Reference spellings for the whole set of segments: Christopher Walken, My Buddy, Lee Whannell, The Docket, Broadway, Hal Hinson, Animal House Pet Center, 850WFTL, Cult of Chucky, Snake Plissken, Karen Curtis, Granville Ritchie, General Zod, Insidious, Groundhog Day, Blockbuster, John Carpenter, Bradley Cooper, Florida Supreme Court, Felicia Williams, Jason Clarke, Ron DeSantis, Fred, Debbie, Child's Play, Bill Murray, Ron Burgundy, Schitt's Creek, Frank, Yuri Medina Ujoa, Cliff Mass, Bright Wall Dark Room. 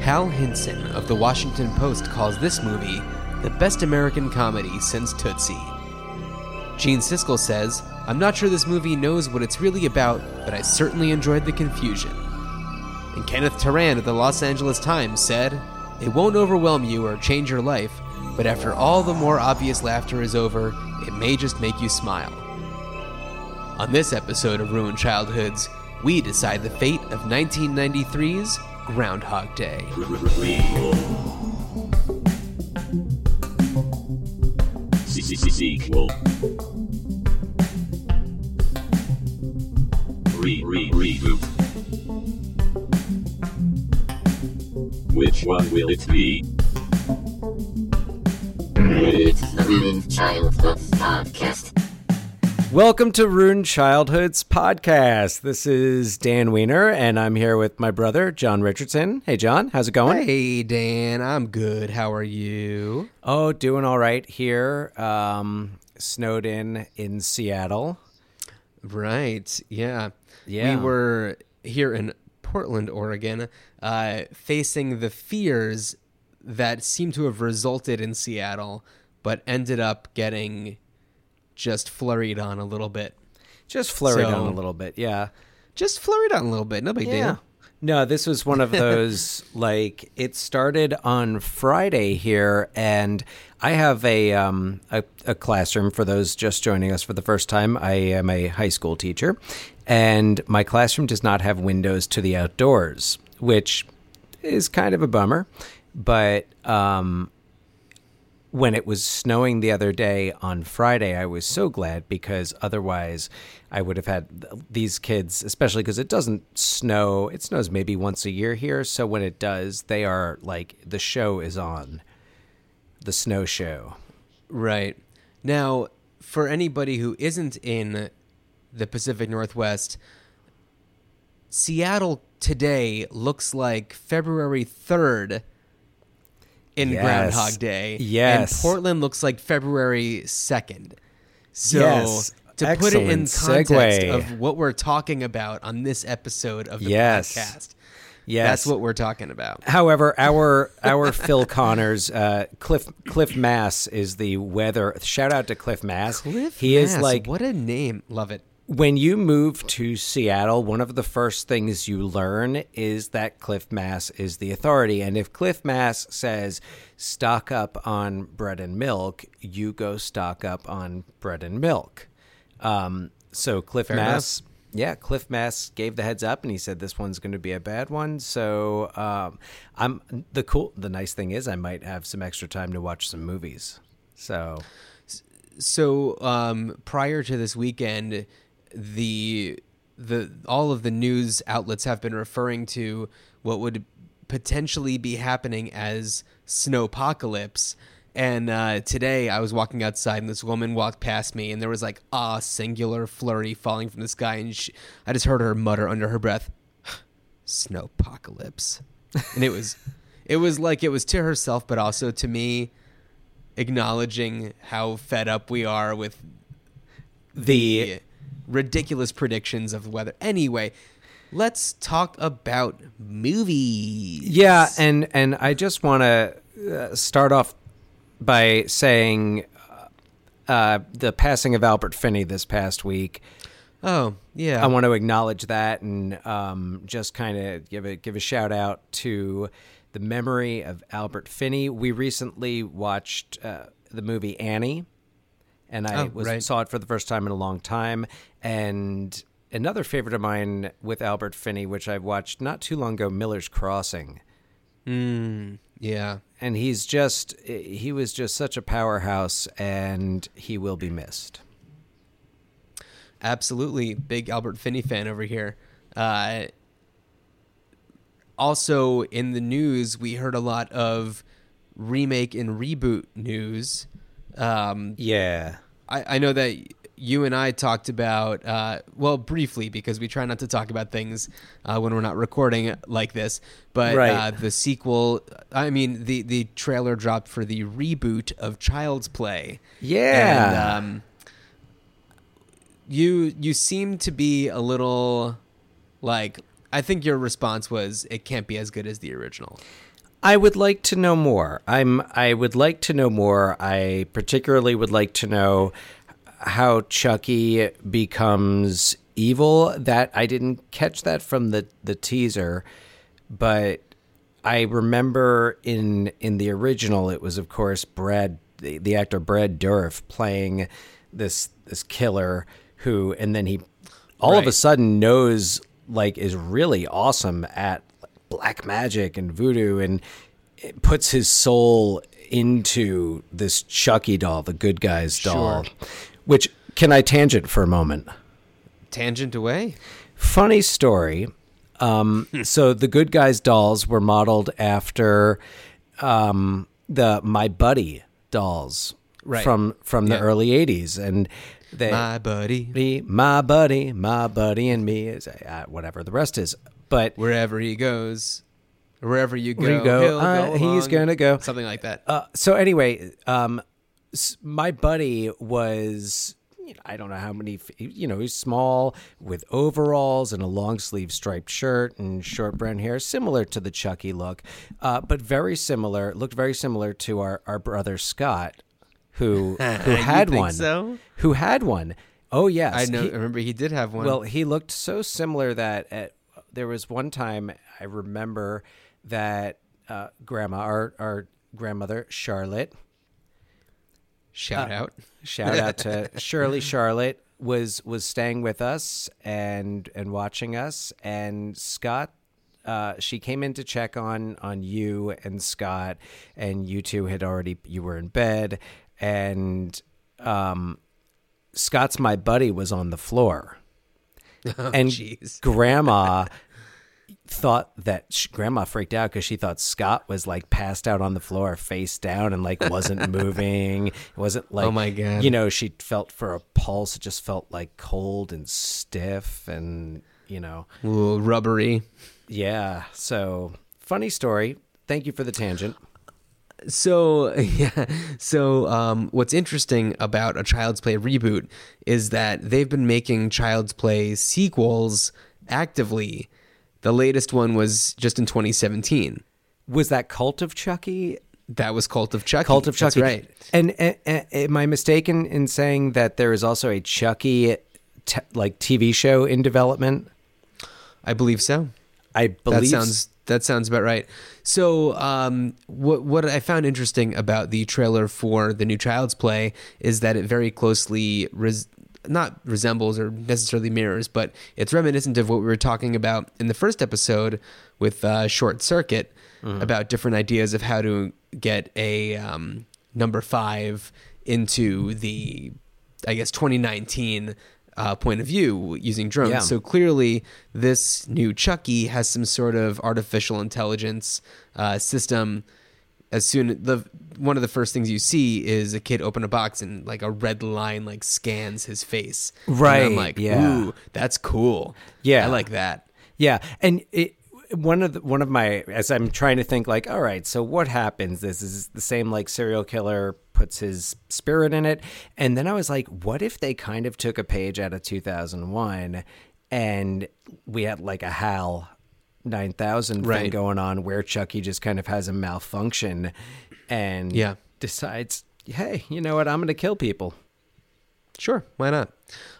Hal Hinson of The Washington Post calls this movie the best American comedy since Tootsie. Gene Siskel says, "I'm not sure this movie knows what it's really about, but I certainly enjoyed the confusion." And Kenneth Turan of the Los Angeles Times said, "It won't overwhelm you or change your life, but after all the more obvious laughter is over, it may just make you smile." On this episode of Ruined Childhoods, we decide the fate of 1993's Groundhog Day. Sequel. Reboot. Which one will it be? It's the Ruined Childhoods Podcast. Welcome to Ruined Childhoods Podcast. This is Dan Wiener, and I'm here with my brother, John Richardson. Hey, John. How's it going? Hey, Dan. I'm good. How are you? Oh, doing all right here. Snowed in Seattle. Right. Yeah. We were here in Portland, Oregon, facing the fears that seemed to have resulted in Seattle, but ended up getting just flurried on a little bit. Just flurried on a little bit. No big deal. No, this was one of those, like, it started on Friday here, and I have a classroom. For those just joining us for the first time, I am a high school teacher, and my classroom does not have windows to the outdoors, which is kind of a bummer. But when it was snowing the other day on Friday, I was so glad, because otherwise I would have had these kids, especially because it doesn't snow. It snows maybe once a year here. So when it does, they are like, the show is on, the snow show. Right. Now, for anybody who isn't in the Pacific Northwest, Seattle today looks like February 3rd. In Groundhog Day. Yes. And Portland looks like February 2nd. So to put it in context of what we're talking about on this episode of the podcast, that's what we're talking about. However, our Phil Connors, Cliff Mass is the weather. Shout out to Cliff Mass. He is like, what a name. Love it. When you move to Seattle, one of the first things you learn is that Cliff Mass is the authority. And if Cliff Mass says stock up on bread and milk, you go stock up on bread and milk. So Cliff Mass gave the heads up, and he said this one's going to be a bad one. So the nice thing is I might have some extra time to watch some movies. So prior to this weekend, all of the news outlets have been referring to what would potentially be happening as snowpocalypse. And today I was walking outside, and this woman walked past me, and there was like a singular flurry falling from the sky, and I just heard her mutter under her breath, "Snowpocalypse," and it was like it was to herself, but also to me, acknowledging how fed up we are with the ridiculous predictions of the weather. Anyway, let's talk about movies. Yeah, and I just want to start off by saying the passing of Albert Finney this past week. Oh, yeah. I want to acknowledge that, and just kind of give a shout out to the memory of Albert Finney. We recently watched the movie Annie, and I saw it for the first time in a long time. And another favorite of mine with Albert Finney, which I've watched not too long ago, Miller's Crossing. Yeah. And he was just such a powerhouse, and he will be missed. Absolutely. Big Albert Finney fan over here. Also, in the news, we heard a lot of remake and reboot news. I know that you and I talked about, briefly, because we try not to talk about things when we're not recording like this. But the sequel, the trailer dropped for the reboot of Child's Play. Yeah. And you seem to be a little, like, I think your response was it can't be as good as the original. I would like to know more. I would like to know more. I particularly would like to know how Chucky becomes evil. That I didn't catch that from the teaser, but I remember in the original, it was, of course, Brad, the actor Brad Dourif playing this killer who, and then he all right. of a sudden knows, like, is really awesome at black magic and voodoo, and it puts his soul into this Chucky doll, the good guy's doll, sure. Which, can I tangent for a moment? Tangent away? Funny story. So the good guys dolls were modeled after the My Buddy dolls right. from the early 80s. And they, my buddy. Me, my buddy and me, is whatever the rest is. But wherever you go, he'll go along, he's going to go. Something like that. So anyway, My Buddy was... I don't know how many, he's small with overalls and a long sleeve striped shirt and short brown hair, similar to the Chucky look, but very similar, looked very similar to our brother Scott, who had one. So? Who had one. Oh, yes. I know. I remember he did have one. Well, he looked so similar that there was one time I remember that our grandmother, Charlotte, shout out to Shirley Charlotte was staying with us and watching us, and Scott, she came in to check on you and Scott, and you two were in bed, and Scott's My Buddy was on the floor, and geez. Grandma thought that Grandma freaked out because she thought Scott was like passed out on the floor face down and like wasn't moving. It wasn't like, oh my God. She felt for a pulse. It just felt like cold and stiff and, a little rubbery. Yeah. So funny story. Thank you for the tangent. So, yeah. So, what's interesting about a Child's Play reboot is that they've been making Child's Play sequels actively. The latest one was just in 2017. Was that Cult of Chucky? That was Cult of Chucky. Cult of Chucky. That's right. And am I mistaken in saying that there is also a Chucky TV show in development? I believe so. That sounds about right. So what I found interesting about the trailer for the new Child's Play is that it very closely not resembles or necessarily mirrors, but it's reminiscent of what we were talking about in the first episode with Short Circuit about different ideas of how to get a number 5 into the, 2019 point of view using drones. Yeah. So clearly this new Chucky has some sort of artificial intelligence system. One of the first things you see is a kid open a box and like a red line like scans his face. Right. And I'm like, ooh, that's cool. Yeah, I like that. Yeah, and one of my as I'm trying to think like, all right, so what happens? This is the same like serial killer puts his spirit in it, and then I was like, what if they kind of took a page out of 2001, and we had like a Hal 9000 right. thing going on where Chucky just kind of has a malfunction and decides, hey, you know what? I'm going to kill people. Sure. Why not?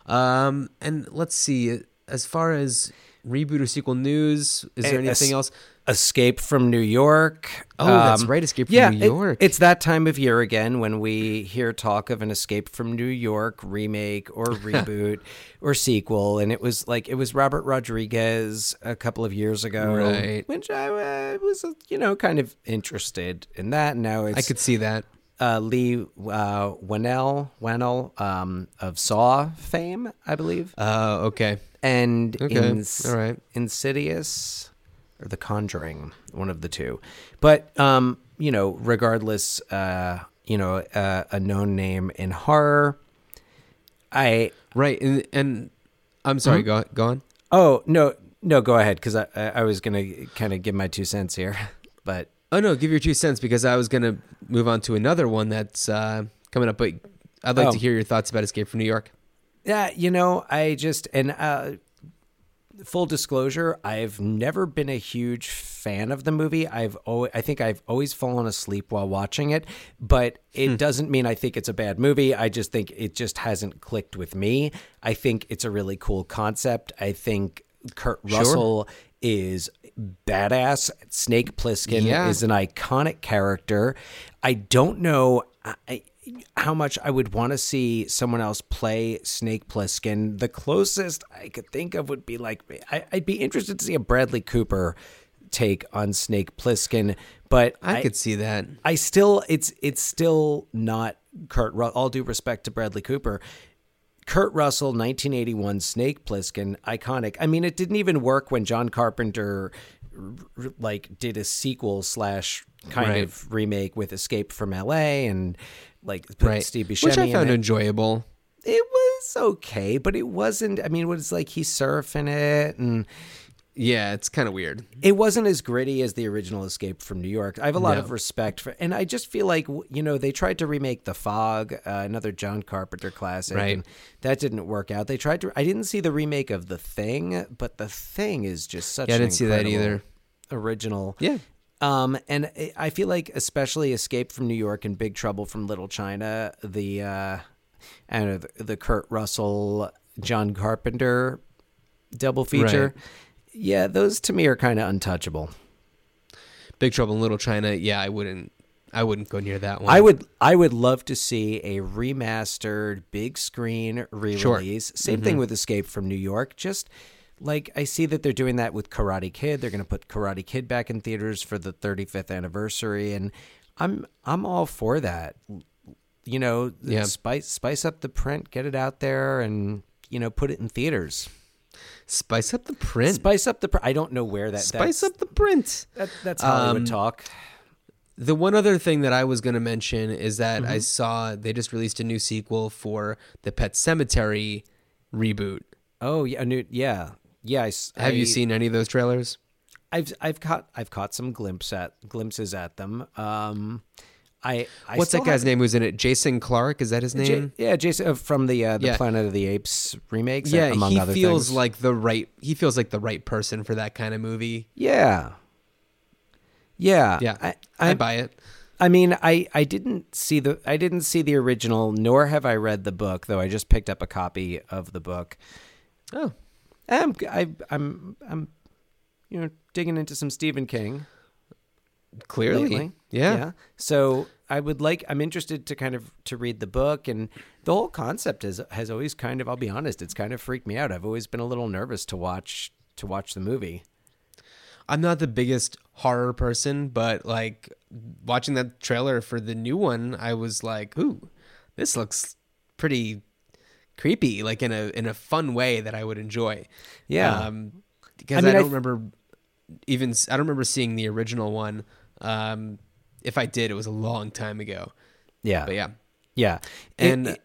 And let's see, as far as reboot or sequel news, is there anything else? Escape from New York. Oh, that's right. Escape from New York. It's that time of year again when we hear talk of an Escape from New York remake or reboot or sequel. And it was Robert Rodriguez a couple of years ago, right? Which I was, kind of interested in that. Now I could see that. Lee Whannell of Saw fame, I believe. Okay. And Insidious. Or The Conjuring, one of the two. But, regardless, a known name in horror. Right. And I'm sorry, go on. Oh, no, go ahead. Because I was going to kind of give my 2 cents here. But oh, no, give your 2 cents because I was going to move on to another one that's coming up. But I'd like to hear your thoughts about Escape from New York. Yeah, I just... full disclosure, I've never been a huge fan of the movie. I think I've always fallen asleep while watching it, but it doesn't mean I think it's a bad movie. I just think it just hasn't clicked with me. I think it's a really cool concept. I think Kurt Russell is badass. Snake Plissken is an iconic character. I don't know how much I would want to see someone else play Snake Plissken. The closest I could think of would be like, I'd be interested to see a Bradley Cooper take on Snake Plissken, but I could see that. I still, it's still not Kurt Russell. All due respect to Bradley Cooper. Kurt Russell, 1981, Snake Plissken, iconic. I mean, it didn't even work when John Carpenter like did a sequel slash kind of remake with Escape from LA and like Steve Buscemi, which I found enjoyable. It was okay, but it wasn't. I mean, it was like he's surfing it, and it's kind of weird. It wasn't as gritty as the original Escape from New York. I have a lot of respect for, and I just feel like, you know, they tried to remake The Fog, another John Carpenter classic, and that didn't work out. They tried to. I didn't see the remake of The Thing, but The Thing is just such. I didn't see that either. Original, and I feel like especially Escape from New York and Big Trouble from Little China, the Kurt Russell, John Carpenter double feature. Yeah, those to me are kind of untouchable. Big Trouble in Little China, I wouldn't go near that one. I would love to see a remastered big screen re-release. Same thing with Escape from New York, just like I see that they're doing that with Karate Kid. They're going to put Karate Kid back in theaters for the 35th anniversary, and I'm all for that. You know, spice up the print, get it out there, and you know, put it in theaters. Spice up the print. I don't know where that. Spice up the print. That's Hollywood talk. The one other thing that I was going to mention is that I saw they just released a new sequel for the Pet Sematary reboot. Oh yeah, Have you seen any of those trailers? I've caught some glimpses at them. What's that guy's name who's in it? Jason Clarke, is that his name? Jason from the Planet of the Apes remakes. Yeah, among other things. He feels like the right person for that kind of movie. Yeah. I buy it. I mean, I didn't see the original, nor have I read the book, though I just picked up a copy of the book. Oh, I'm you know, digging into some Stephen King. Clearly. Yeah. So I'm interested to kind of to read the book, and the whole concept has always kind of, I'll be honest, it's kind of freaked me out. I've always been a little nervous to watch the movie. I'm not the biggest horror person, but like watching that trailer for the new one, I was like, ooh, this looks pretty creepy, like in a fun way that I would enjoy. Yeah. Because I don't remember seeing the original one. If I did, it was a long time ago. Yeah. But yeah. And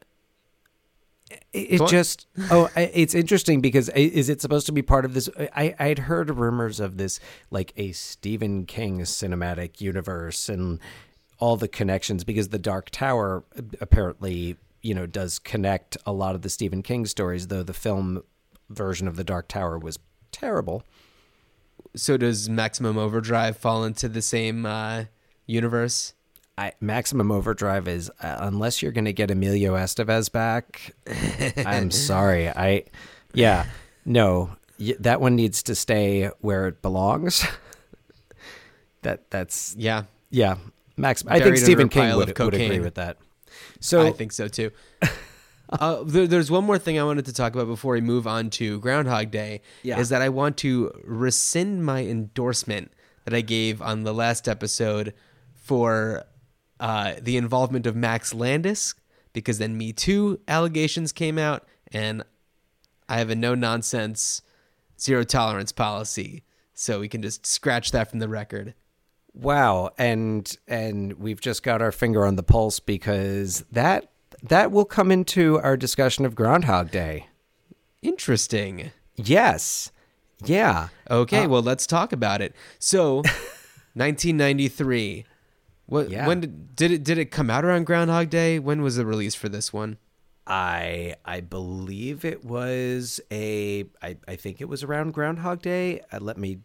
it just, it's interesting because is it supposed to be part of this? I had heard rumors of this, like a Stephen King cinematic universe and all the connections, because The Dark Tower apparently, you know, does connect a lot of the Stephen King stories, though the film version of The Dark Tower was terrible. So does Maximum Overdrive fall into the same universe? Maximum Overdrive is, unless you're going to get Emilio Estevez back, I'm sorry. That one needs to stay where it belongs. That's Max. I think Stephen King would agree with that. So I think so too. There's one more thing I wanted to talk about before we move on to Groundhog Day, is that I want to rescind my endorsement that I gave on the last episode for the involvement of Max Landis, because then Me Too allegations came out, and I have a no-nonsense, zero-tolerance policy, so we can just scratch that from the record. Wow, and we've just got our finger on the pulse, because that will come into our discussion of Groundhog Day. Interesting. Yes. Yeah. Okay, well, let's talk about it. So, 1993. When did it come out around Groundhog Day? When was the release for this one? I believe it was I think it was around Groundhog Day. Let me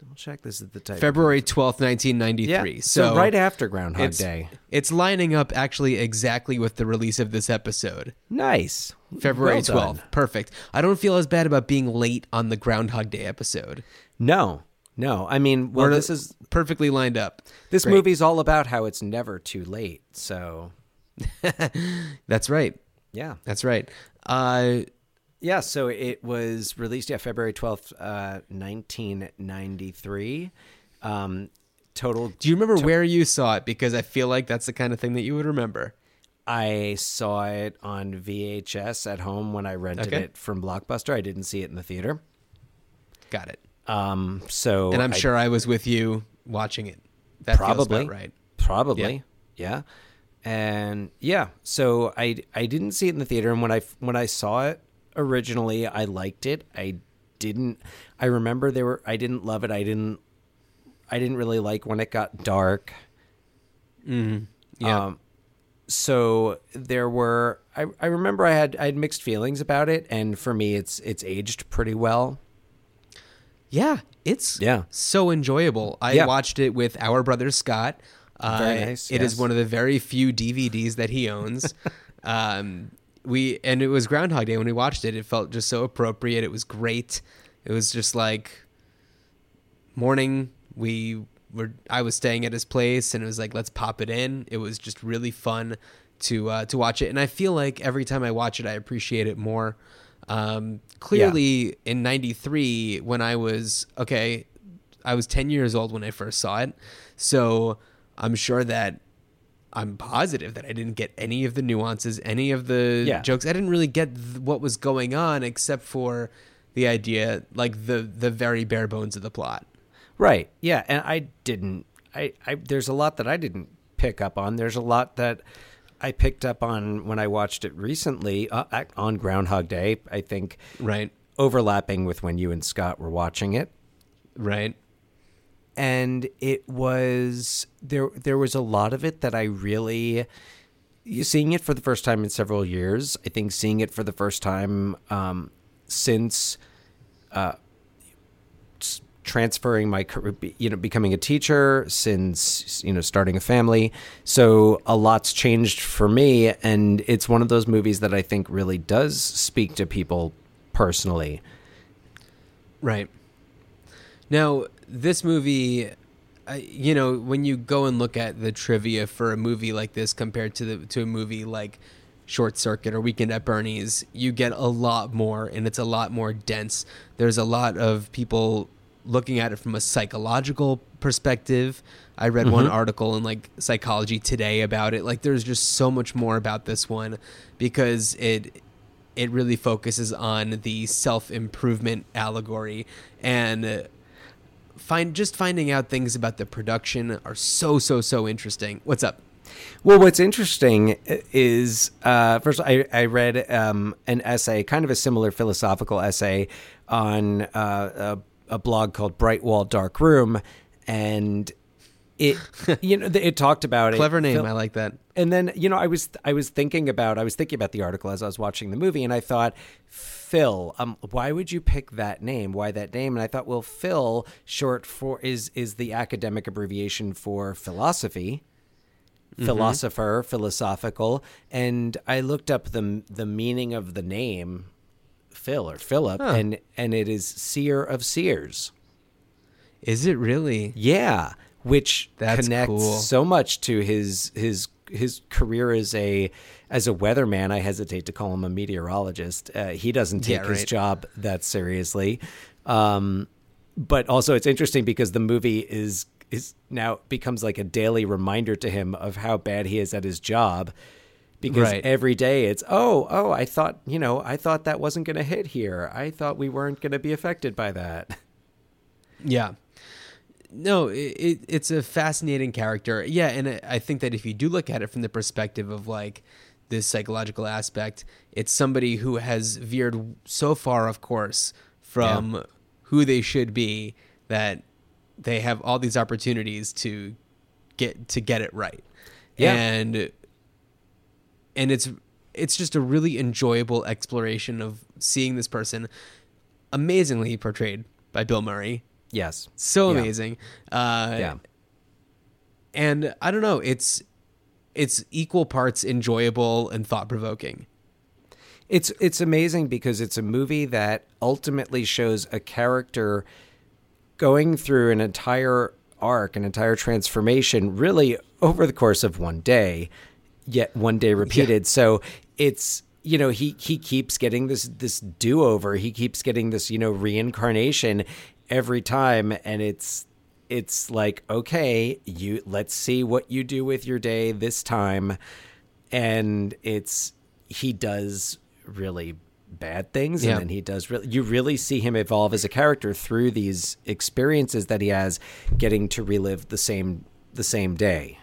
double check. This is the type. February 12th, 1993. Yeah, so right after Groundhog Day. It's lining up actually exactly with the release of this episode. Nice. February 12th. Perfect. I don't feel as bad about being late on the Groundhog Day episode. No. I mean, well, this is perfectly lined up. This movie's all about how it's never too late. So that's right. Yeah, that's right. Yeah, so it was released February 12th, 1993. Total. Do you remember where you saw it? Because I feel like that's the kind of thing that you would remember. I saw it on VHS at home when I rented it from Blockbuster. I didn't see it in the theater. Got it. And I'm sure I was with you watching it. That probably feels about right. Probably. Yeah. And yeah, so I didn't see it in the theater. And when I saw it originally, I liked it. I didn't love it. I didn't really like when it got dark. Mm-hmm. Yeah. So there were, I remember I had mixed feelings about it. And for me, it's aged pretty well. Yeah. It's so enjoyable. I watched it with our brother, Scott. Very nice. It is one of the very few DVDs that he owns. It was Groundhog Day when we watched it. It felt just so appropriate. It was great. It was just like morning. I was staying at his place, and it was like, let's pop it in. It was just really fun to watch it, and I feel like every time I watch it, I appreciate it more. Clearly, in '93, when I was 10 years old when I first saw it, so. I'm positive that I didn't get any of the nuances, any of the jokes. I didn't really get what was going on except for the idea, like the very bare bones of the plot. Right. Yeah. And there's a lot that I didn't pick up on. There's a lot that I picked up on when I watched it recently on Groundhog Day, I think. Right. Overlapping with when you and Scott were watching it. Right. And it was there was a lot of it that I really seeing it for the first time in several years. I think seeing it for the first time since transferring my becoming a teacher, since starting a family. So a lot's changed for me, and it's one of those movies that I think really does speak to people personally. Right. Now, this movie, when you go and look at the trivia for a movie like this compared to a movie like Short Circuit or Weekend at Bernie's, you get a lot more, and it's a lot more dense. There's a lot of people looking at it from a psychological perspective. I read one article in Psychology Today about it. Like, there's just so much more about this one because it really focuses on the self-improvement allegory and. Finding out things about the production are so interesting. What's up? Well, what's interesting is first I read an essay, kind of a similar philosophical essay, on a blog called Bright Wall Dark Room, and it talked about clever name. I like that. And then I was thinking about the article as I was watching the movie, and I thought, Phil, why would you pick that name? Why that name? And I thought, well, Phil, short for is the academic abbreviation for philosophy, philosopher, philosophical. And I looked up the meaning of the name, Phil or Philip, and it is seer of seers. Is it really? Yeah, which so much to his career as a weatherman. I hesitate to call him a meteorologist. He doesn't take his job that seriously. But also it's interesting because the movie is now becomes like a daily reminder to him of how bad he is at his job, because every day it's, oh, I thought that wasn't going to hit here. I thought we weren't going to be affected by that. Yeah. No, it's a fascinating character. Yeah, and I think that if you do look at it from the perspective of this psychological aspect, it's somebody who has veered so far, of course, from who they should be that they have all these opportunities to get it right. Yeah. And it's it's just a really enjoyable exploration of seeing this person amazingly portrayed by Bill Murray. Yes. So amazing. Yeah. And I don't know, it's equal parts enjoyable and thought-provoking. It's amazing because it's a movie that ultimately shows a character going through an entire arc, an entire transformation, really over the course of one day, yet one day repeated. Yeah. So it's, you know, he keeps getting this do-over. He keeps getting this, you know, reincarnation every time. And it's like, okay, let's see what you do with your day this time. And he does really bad things. Yeah. And then you really see him evolve as a character through these experiences that he has, getting to relive the same day.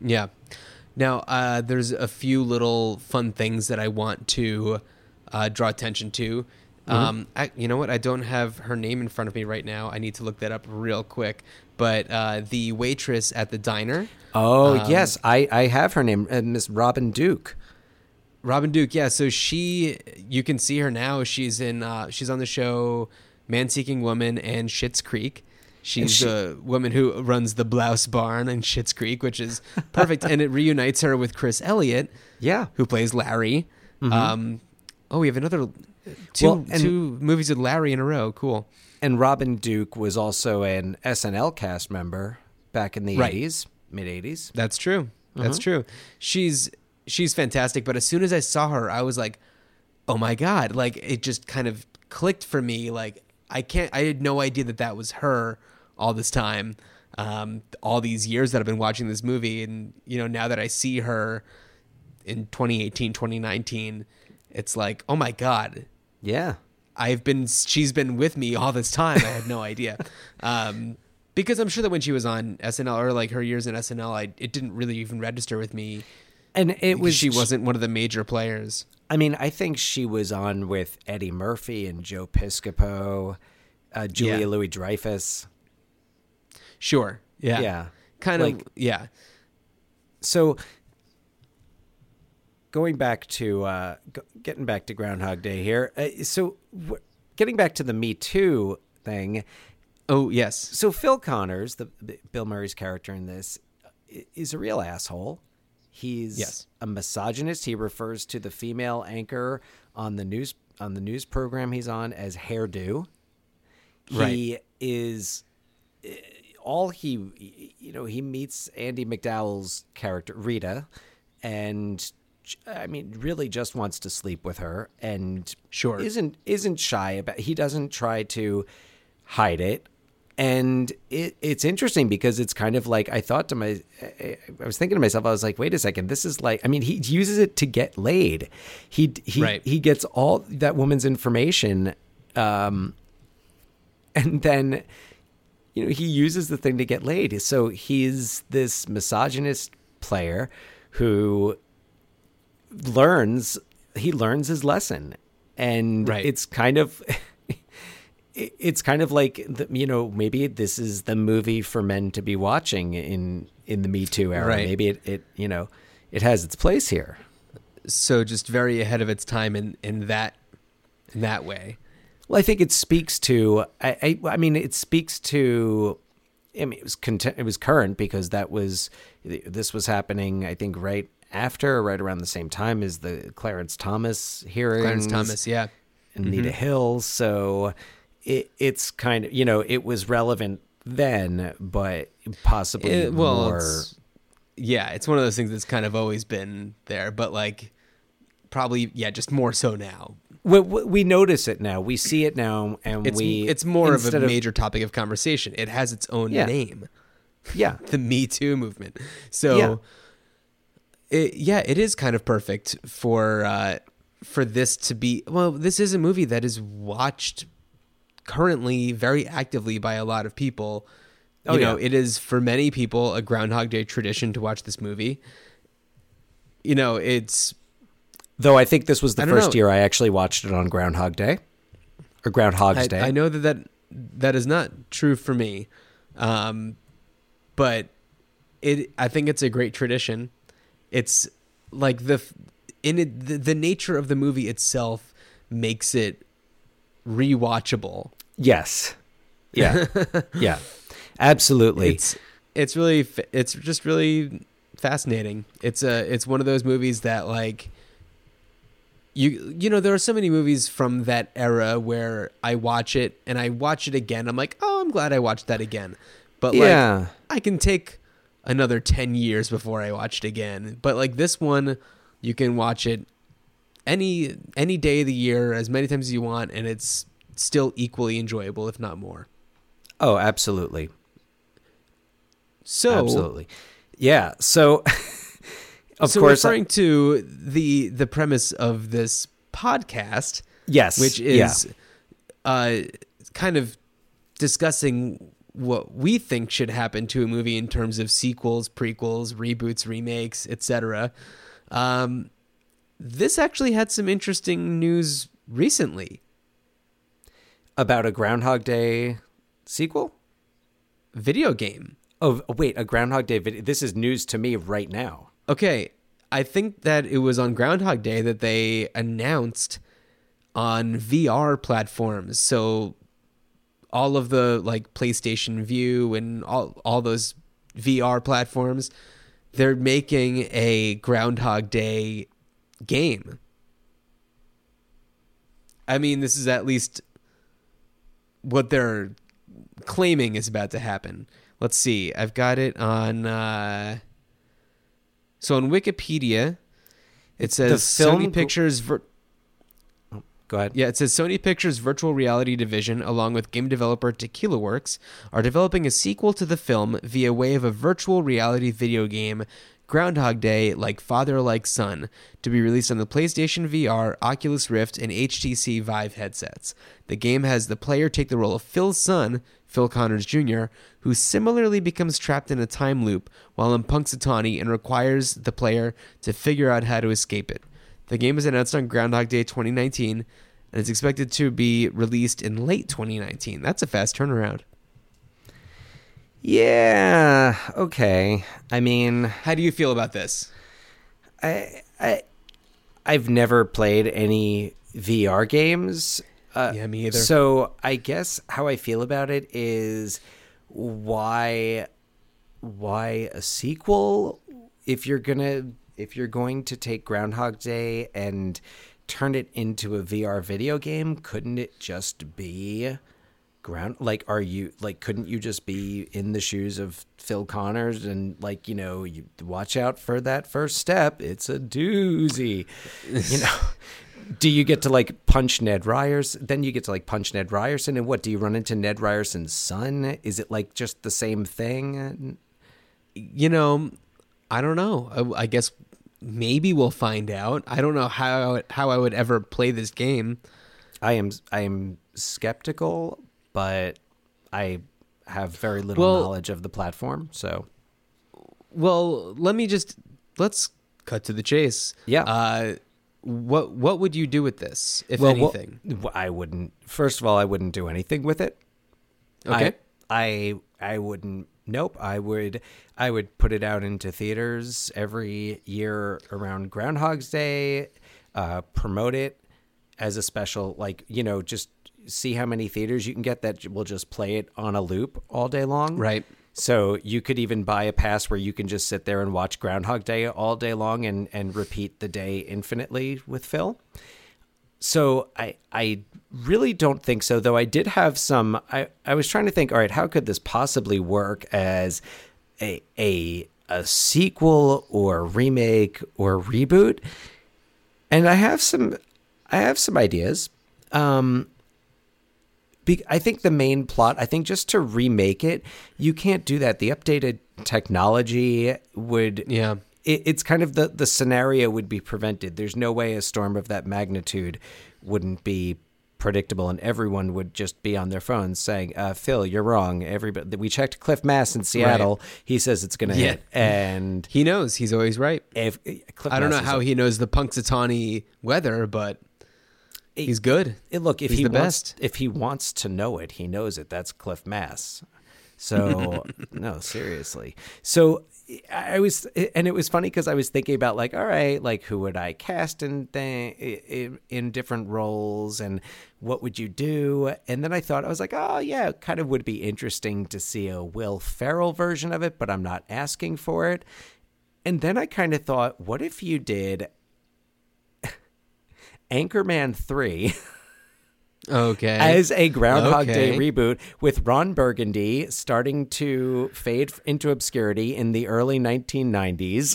Yeah. Now, there's a few little fun things that I want to draw attention to. Mm-hmm. You know what? I don't have her name in front of me right now. I need to look that up real quick. But the waitress at the diner. Oh, yes. I have her name, Miss Robin Duke. Robin Duke, yeah. So you can see her now. She's on the show Man Seeking Woman and Schitt's Creek. She's the woman who runs the Blouse Barn in Schitt's Creek, which is perfect. And it reunites her with Chris Elliott, yeah, who plays Larry. Mm-hmm. We have another two movies with Larry in a row. Cool. And Robin Duke was also an SNL cast member back in the 80s, mid-80s. That's true. Mm-hmm. That's true. She's fantastic. But as soon as I saw her, I was like, oh, my God. Like, it just kind of clicked for me. Like, I had no idea that was her all this time, all these years that I've been watching this movie. And, you know, now that I see her in 2018, 2019, it's like, oh my God. Yeah. She's been with me all this time. I had no idea. Because I'm sure that when she was on SNL, or like her years in SNL, it didn't really even register with me. And she wasn't one of the major players. I mean, I think she was on with Eddie Murphy and Joe Piscopo, Julia Louis-Dreyfus. Sure. Yeah. Yeah. Kind of. So getting back to Groundhog Day here. Getting back to the Me Too thing. Oh, yes. So Phil Connors, the Bill Murray's character in this, is a real asshole. He's a misogynist. He refers to the female anchor on the news program he's on as hairdo. He meets Andy McDowell's character, Rita, and I mean, really just wants to sleep with her and isn't shy about. He doesn't try to hide it. And it's interesting because it's kind of like I was thinking to myself, I was like, wait a second, this is like, I mean, he uses it to get laid. He gets all that woman's information, and then, you know, he uses the thing to get laid. So he's this misogynist player who learns his lesson, and it's kind of. It's kind of like, you know, maybe this is the movie for men to be watching in the Me Too era. Right. Maybe it has its place here. So just very ahead of its time in that way. Well, I think it speaks to, it was current because this was happening, I think, right around the same time as the Clarence Thomas hearings. Clarence Thomas, yeah. And Nita Hill, so... It's kind of, you know, it was relevant then, but possibly more. It's one of those things that's kind of always been there, but like probably, just more so now. We notice it now. We see it now. And it's more of a major topic of conversation. It has its own name. Yeah. The Me Too movement. So it is kind of perfect for this to be, well, this is a movie that is watched currently very actively by a lot of people. It is for many people a Groundhog Day tradition to watch this movie. You know, it's... Though I think this was the first year I actually watched it on Groundhog Day. Or Groundhog's Day. I know that is not true for me. But I think it's a great tradition. It's like in it, the nature of the movie itself makes it rewatchable. Yes. Yeah. Yeah. Absolutely. It's really, it's just really fascinating. It's one of those movies that, like, you know, there are so many movies from that era where I watch it and I watch it again. I'm like, oh, I'm glad I watched that again. But yeah. Like, I can take another 10 years before I watch it again. But like this one, you can watch it any day of the year, as many times as you want, and it's still equally enjoyable, if not more. Oh, absolutely. So absolutely. Yeah. So of course referring to the premise of this podcast. Yes. Which is kind of discussing what we think should happen to a movie in terms of sequels, prequels, reboots, remakes, etc. This actually had some interesting news recently. About a Groundhog Day sequel? Video game. Oh, wait, a Groundhog Day video. This is news to me right now. Okay, I think that it was on Groundhog Day that they announced on VR platforms. So all of the, like, PlayStation View and all those VR platforms, they're making a Groundhog Day game. I mean, this is at least what they're claiming is about to happen. Let's see. I've got it on... So on Wikipedia, it says Sony Pictures... Go ahead. Yeah, it says Sony Pictures Virtual Reality Division, along with game developer Tequila Works, are developing a sequel to the film via way of a virtual reality video game, Groundhog Day, Like Father, Like Son, to be released on the PlayStation VR, Oculus Rift, and HTC Vive headsets. The game has the player take the role of Phil's son, Phil Connors Jr., who similarly becomes trapped in a time loop while in Punxsutawney and requires the player to figure out how to escape it. The game is announced on Groundhog Day 2019, and it's expected to be released in late 2019. That's a fast turnaround. Yeah. Okay. I mean, how do you feel about this? I've never played any VR games. Yeah, me either. So I guess how I feel about it is why a sequel if you're going to take Groundhog Day and turn it into a VR video game? Couldn't it just be couldn't you just be in the shoes of Phil Connors and, like, you know, you watch out for that first step, it's a doozy. You know, do you get to, like, punch Ned Ryerson? Then you get to, like, punch Ned Ryerson, and what, do you run into Ned Ryerson's son? Is it, like, just the same thing? You know, I don't know. I guess maybe we'll find out. I don't know how I would ever play this game. I am skeptical, but I have very little knowledge of the platform. So, let's cut to the chase. Yeah. What would you do with this, if anything? Well, I wouldn't. First of all, I wouldn't do anything with it. Okay. I wouldn't. Nope. I would put it out into theaters every year around Groundhog's Day. Promote it as a special, like, you know, just see how many theaters you can get that will just play it on a loop all day long. Right. So you could even buy a pass where you can just sit there and watch Groundhog Day all day long and repeat the day infinitely with Phil. So I really don't think so, though I did have some... I was trying to think, all right, how could this possibly work as a sequel or remake or reboot? And I have some ideas. I think the main plot, just to remake it, you can't do that. The updated technology would... Yeah. It's kind of the scenario would be prevented. There's no way a storm of that magnitude wouldn't be predictable, and everyone would just be on their phones saying, Phil, you're wrong. Everybody, we checked Cliff Mass in Seattle. Right. He says it's going to hit. And he knows. He's always right. I don't know how he knows the Punxsutawney weather, but... He's good. Look, if he wants to know it, he knows it. That's Cliff Mass. So no, seriously. So I was, and it was funny because I was thinking about like, all right, like who would I cast in different roles and what would you do? And then I thought, I was like, oh yeah, it kind of would be interesting to see a Will Ferrell version of it, but I'm not asking for it. And then I kind of thought, what if you did Anchorman 3 okay, as a Groundhog Day reboot with Ron Burgundy starting to fade into obscurity in the early 1990s.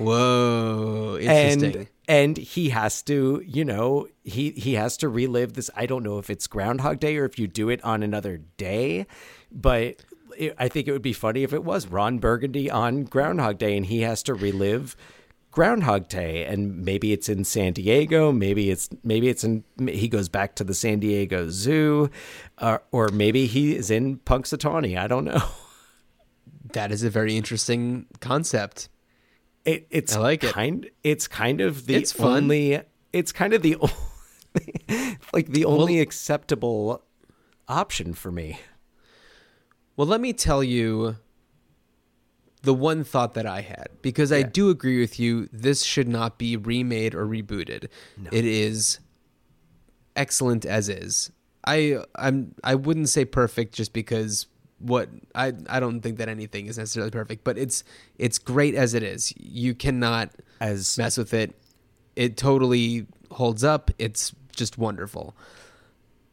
Whoa, interesting. And he has to, you know, he has to relive this. I don't know if it's Groundhog Day or if you do it on another day, but I think it would be funny if it was Ron Burgundy on Groundhog Day and he has to relive Groundhog Day, and maybe it's in San Diego, maybe it's in, he goes back to the San Diego Zoo, or maybe he is in Punxsutawney. I don't know. That is a very interesting concept. It's I like kind, it. It's kind of the it's only. Fun. It's kind of the only, like the only acceptable option for me. Well, let me tell you the one thought that I had, because I do agree with you, this should not be remade or rebooted. No. It is excellent as is. I wouldn't say perfect just because I don't think that anything is necessarily perfect, but it's great as it is. You cannot mess with it. It totally holds up. It's just wonderful.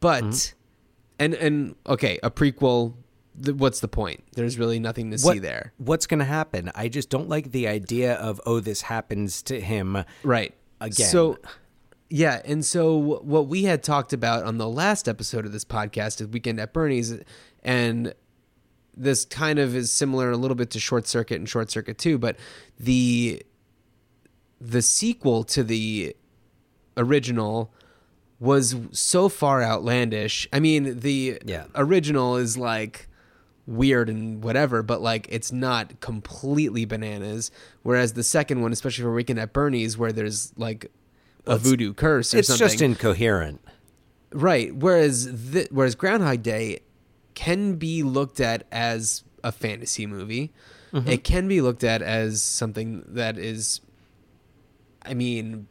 But and okay, a prequel, what's the point? There's really nothing to see there. What's going to happen? I just don't like the idea of, oh, this happens to him right again. So, yeah. And so what we had talked about on the last episode of this podcast is Weekend at Bernie's. And this kind of is similar a little bit to Short Circuit and Short Circuit 2. But the sequel to the original was so far outlandish. I mean, the original is like weird and whatever, but like it's not completely bananas, whereas the second one, especially for Weekend at Bernie's, where there's like a voodoo curse or something, it's just incoherent, right? Whereas Groundhog Day can be looked at as a fantasy movie. It can be looked at as something that is, I mean,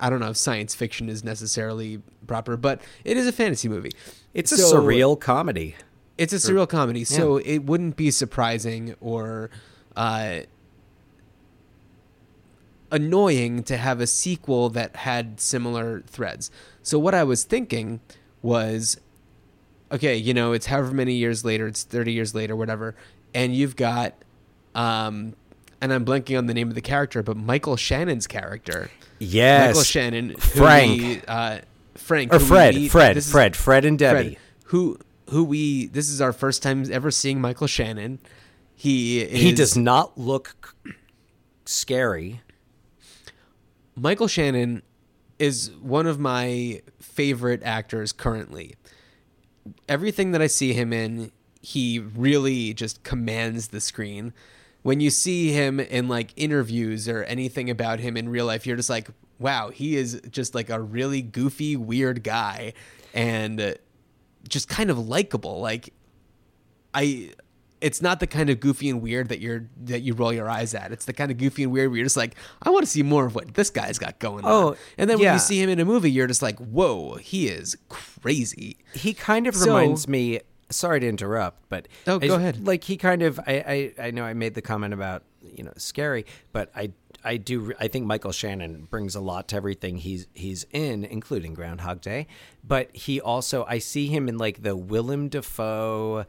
I don't know if science fiction is necessarily proper, but it is a fantasy movie. It's a surreal comedy. It's a surreal comedy, so it wouldn't be surprising or annoying to have a sequel that had similar threads. So what I was thinking was, okay, you know, it's however many years later, it's 30 years later, whatever, and you've got, and I'm blanking on the name of the character, but Michael Shannon's character. Yes. Michael Shannon. Frank. Frank. Or Fred. Fred and Debbie. Fred, this is our first time ever seeing Michael Shannon. He does not look scary. Michael Shannon is one of my favorite actors currently. Everything that I see him in, he really just commands the screen. When you see him in like interviews or anything about him in real life, you're just like, wow, he is just like a really goofy, weird guy. And just kind of likable. Like it's not the kind of goofy and weird that you roll your eyes at. It's the kind of goofy and weird where you're just like, I want to see more of what this guy's got going on. And then when you see him in a movie, you're just like, whoa, he is crazy. He kind of reminds me, sorry to interrupt, but go ahead. Like he kind of, I know I made the comment about, you know, scary, but I think Michael Shannon brings a lot to everything he's in, including Groundhog Day. But he also, I see him in like the Willem Dafoe,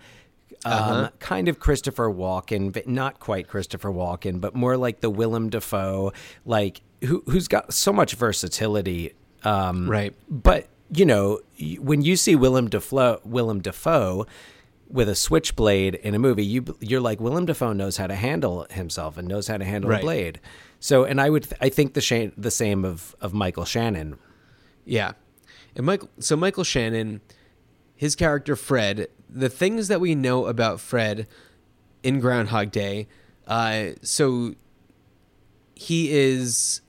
kind of Christopher Walken, but not quite Christopher Walken, but more like the Willem Dafoe, like who's got so much versatility. Right. But you know, when you see Willem Dafoe with a switchblade in a movie, you're like, Willem Dafoe knows how to handle himself and knows how to handle a blade. So, and I think the same of Michael Shannon. Yeah. And Michael Shannon, his character Fred, the things that we know about Fred in Groundhog Day, so he is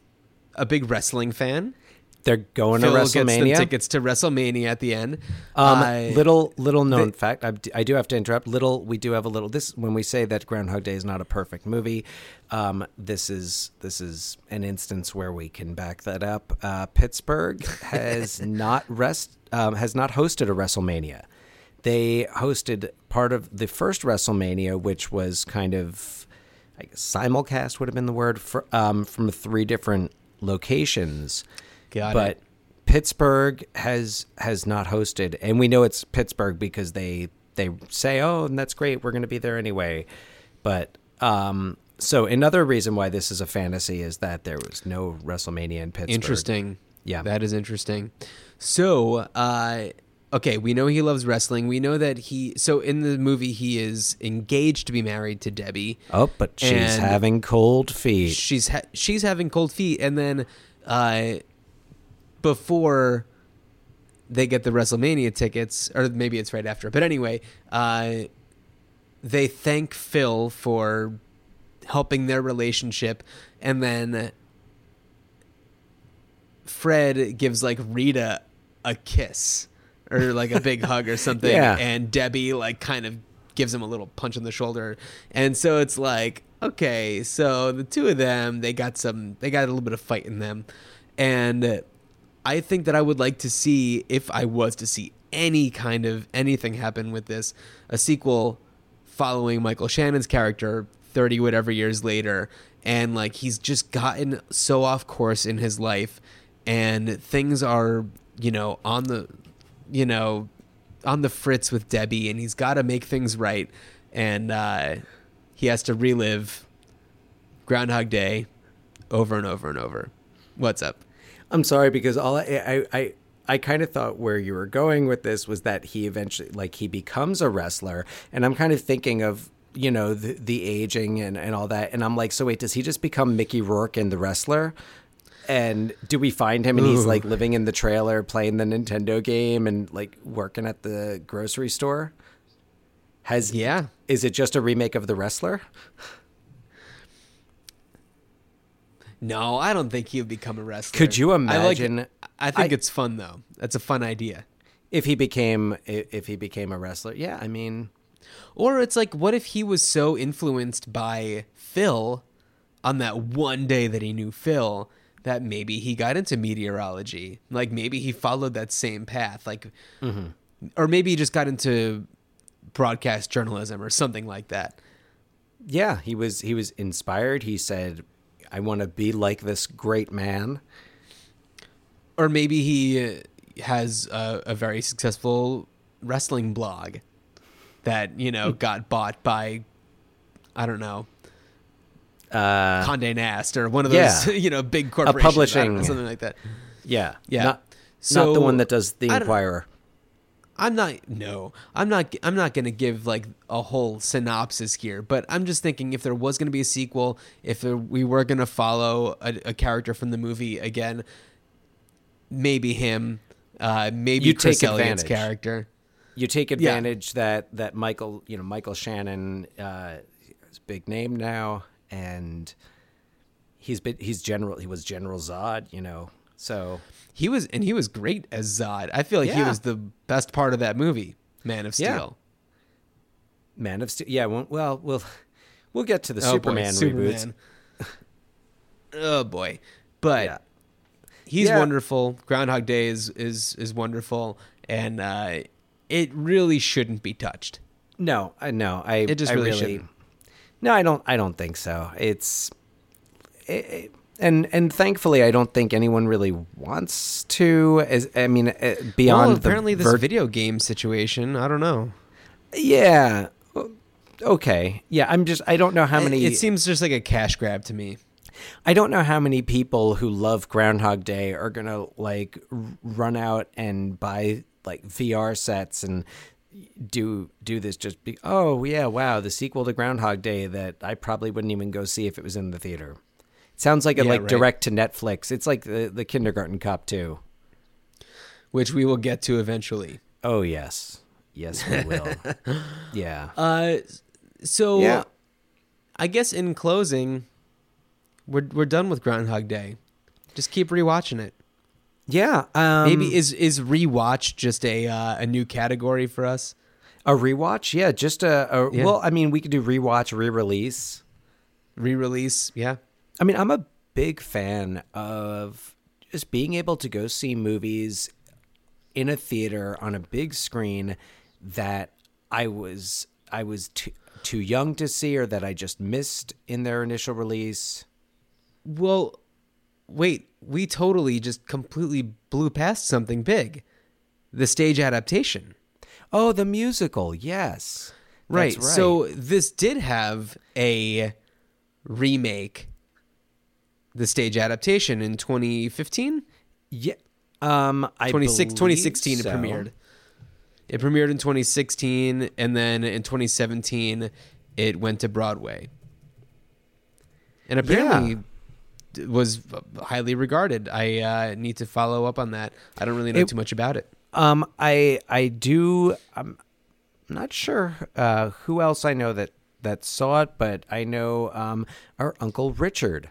a big wrestling fan. They're going Phil to WrestleMania. Gets them tickets to WrestleMania at the end. Little known fact. I do have to interrupt. We do have a little. When we say that Groundhog Day is not a perfect movie, this is an instance where we can back that up. Pittsburgh has not hosted a WrestleMania. They hosted part of the first WrestleMania, which was kind of like simulcast would have been the word for, from 3 different locations. But Pittsburgh has not hosted, and we know it's Pittsburgh because they say, oh, and that's great, we're going to be there anyway. But so another reason why this is a fantasy is that there was no WrestleMania in Pittsburgh. Interesting. Yeah, that is interesting. So okay, we know he loves wrestling. We know that so in the movie, he is engaged to be married to Debbie. Oh, but she's having cold feet. She's having cold feet. And then before they get the WrestleMania tickets, or maybe it's right after. But anyway, they thank Phil for helping their relationship. And then Fred gives like Rita a kiss. Or like a big hug or something. Yeah. And Debbie like kind of gives him a little punch in the shoulder. And so it's like, okay, so the two of them, they got a little bit of fight in them. And I think that I would like to see, if I was to see any kind of anything happen with this, a sequel following Michael Shannon's character 30 whatever years later. And like, he's just gotten so off course in his life, and things are, on the fritz with Debbie, and he's got to make things right, and he has to relive Groundhog Day over and over and over. What's up? I'm sorry, because I kind of thought where you were going with this was that he eventually, like, he becomes a wrestler, and I'm kind of thinking of, the aging and all that, and I'm like, so wait, does he just become Mickey Rourke in The Wrestler? And do we find him and he's like living in the trailer, playing the Nintendo game and like working at the grocery store? Is it just a remake of The Wrestler? No, I don't think he would become a wrestler. Could you imagine? I think it's fun though. That's a fun idea. If he became a wrestler. Yeah. I mean, or it's like, what if he was so influenced by Phil on that one day that he knew Phil, that maybe he got into meteorology, like maybe he followed that same path, like, mm-hmm. Or maybe he just got into broadcast journalism or something like that. Yeah, he was inspired. He said, "I want to be like this great man." Or maybe he has a very successful wrestling blog that got bought by, I don't know, Condé Nast or one of those, big corporations, a publishing, something like that. Yeah, yeah. Not the one that does the Inquirer. I'm not going to give like a whole synopsis here, but I'm just thinking if there was going to be a sequel, if we were going to follow a character from the movie again, maybe him, maybe Chris Elliott's character. You take advantage that Michael, Michael Shannon, is a big name now. And he was General Zod, so he was great as Zod. I feel like he was the best part of that movie, Man of Steel. Yeah. Man of Steel. Yeah. Well, we'll get to the Superman reboots. Oh boy. But he's wonderful. Groundhog Day is wonderful. And, it really shouldn't be touched. No, it really shouldn't. No, I don't think so. And thankfully, I don't think anyone really wants to. Beyond apparently this video game situation. I don't know. Yeah. Okay. Yeah. I don't know how many. It seems just like a cash grab to me. I don't know how many people who love Groundhog Day are gonna like run out and buy like VR sets and do this just be, oh yeah, wow, the sequel to Groundhog Day that I probably wouldn't even go see if it was in the theater. It sounds like direct to Netflix. It's like the Kindergarten Cop 2, which we will get to eventually. Oh yes we will. Yeah. So yeah. I guess in closing, we're done with Groundhog Day. Just keep rewatching it. Yeah. Maybe is rewatch just a new category for us? A rewatch? Yeah, just yeah. Well, I mean, we could do rewatch, re-release. Re-release, yeah. I mean, I'm a big fan of just being able to go see movies in a theater on a big screen that I was too young to see, or that I just missed in their initial release. Well, wait, we totally just completely blew past something big. The stage adaptation. Oh, the musical. Yes. Right. That's right. So this did have a remake, the stage adaptation, in 2015. Yeah. 2016 so. It premiered. It premiered in 2016, and then in 2017, it went to Broadway. And apparently was highly regarded. I need to follow up on that. I don't really know too much about it. I do. I'm not sure who else I know that saw it, but I know our Uncle Richard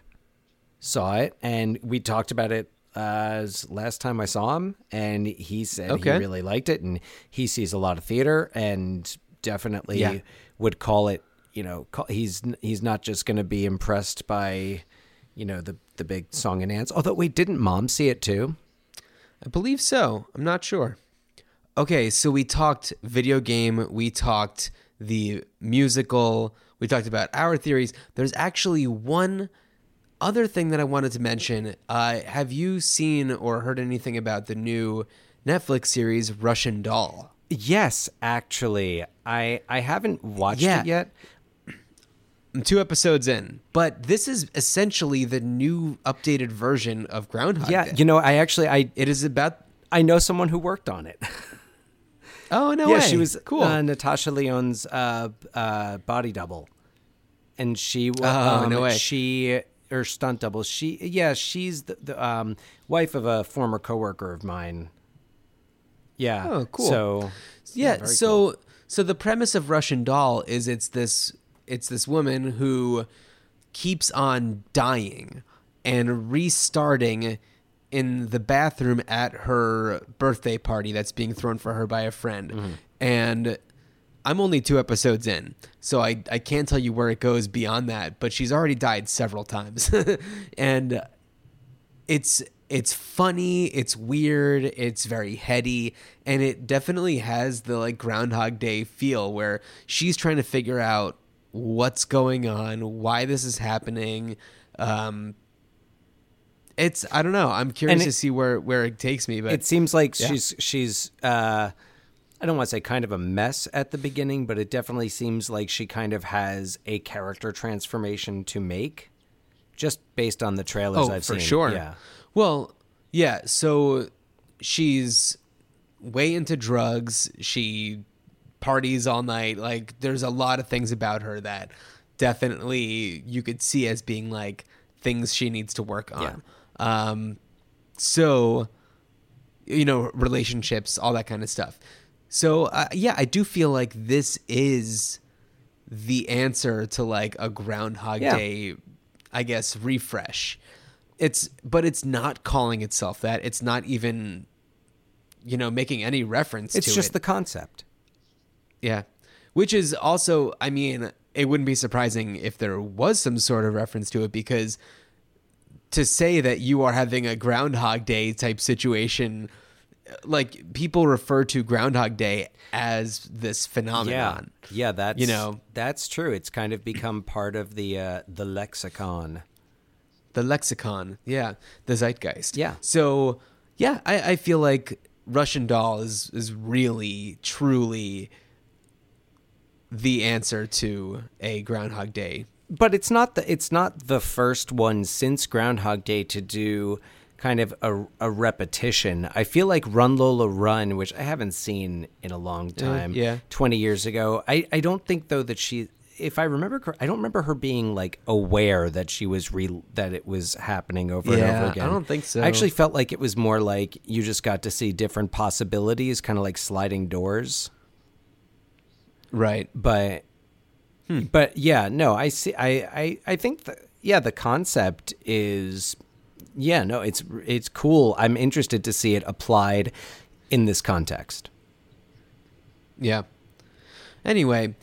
saw it, and we talked about it last time I saw him, and he said he really liked it, and he sees a lot of theater, and definitely would call it. You know, he's not just going to be impressed by, you know, the big song and dance. Although, wait, didn't Mom see it too? I believe so. I'm not sure. Okay, so we talked video game, we talked the musical, we talked about our theories. There's actually one other thing that I wanted to mention. Have you seen or heard anything about the new Netflix series Russian Doll? Yes, actually. I haven't watched it yet. I'm 2 episodes in, but this is essentially the new updated version of Groundhog Day. Yeah, you know, I know someone who worked on it. Oh, no way. Yeah, she was cool. Natasha Lyon's body double. And she was her stunt double. She's the wife of a former coworker of mine. Yeah. Oh, cool. So so the premise of Russian Doll is it's this woman who keeps on dying and restarting in the bathroom at her birthday party that's being thrown for her by a friend. Mm-hmm. And I'm only 2 episodes in, so I can't tell you where it goes beyond that, but she's already died several times. And it's funny, it's weird, it's very heady, and it definitely has the like Groundhog Day feel where she's trying to figure out what's going on, why this is happening. It's I don't know. I'm curious to see where it takes me, but it seems like she's I don't want to say kind of a mess at the beginning, but it definitely seems like she kind of has a character transformation to make, just based on the trailers I've seen. Oh, for sure. Yeah. Well, yeah. So she's way into drugs. She parties all night. Like, there's a lot of things about her that definitely you could see as being like things she needs to work on. Yeah. So, you know, relationships, all that kind of stuff. So, I do feel like this is the answer to like a Groundhog Day, I guess, refresh. But it's not calling itself that. It's not even, you know, making any reference to it. It's just the concept. Yeah. Which is also, I mean, it wouldn't be surprising if there was some sort of reference to it, because to say that you are having a Groundhog Day type situation, like, people refer to Groundhog Day as this phenomenon. Yeah, that's, you know, that's true. It's kind of become part of the lexicon. The lexicon, yeah. The zeitgeist. Yeah. So, yeah, I feel like Russian Doll is really, truly the answer to a Groundhog Day. But it's not the first one since Groundhog Day to do kind of a repetition. I feel like Run Lola Run, which I haven't seen in a long time, 20 years ago. I don't think, though, that she, if I remember correctly, I don't remember her being like aware that she was that it was happening over and over again. I don't think so. I actually felt like it was more like you just got to see different possibilities, kind of like sliding doors. Right. But yeah, no, I see. I think the concept is Yeah, no, it's cool. I'm interested to see it applied in this context. Yeah. Anyway,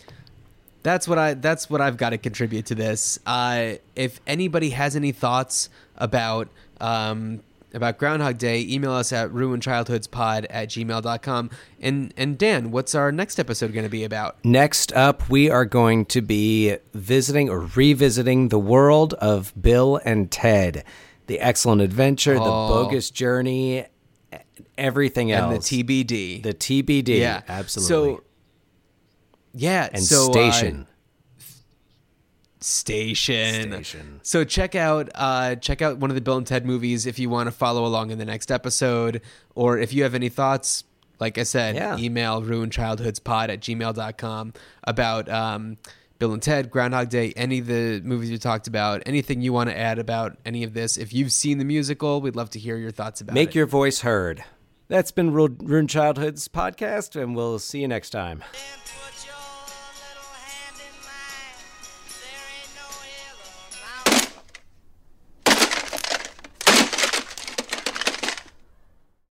that's what I've got to contribute to this. If anybody has any thoughts about Groundhog Day, email us at ruinedchildhoodspod@gmail.com. And Dan, what's our next episode going to be about? Next up, we are going to be visiting or revisiting the world of Bill and Ted, The Excellent Adventure, The Bogus Journey, everything else. And the TBD. The TBD, yeah. Absolutely. So, yeah. And so, Station. Station. So check out one of the Bill and Ted movies if you want to follow along in the next episode, or if you have any thoughts, like I said, email ruinedchildhoodspod@gmail.com about Bill and Ted, Groundhog Day, any of the movies we talked about, anything you want to add about any of this. If you've seen the musical, we'd love to hear your thoughts about it. Make your voice heard. That's been Ruined Childhood's podcast, and we'll see you next time.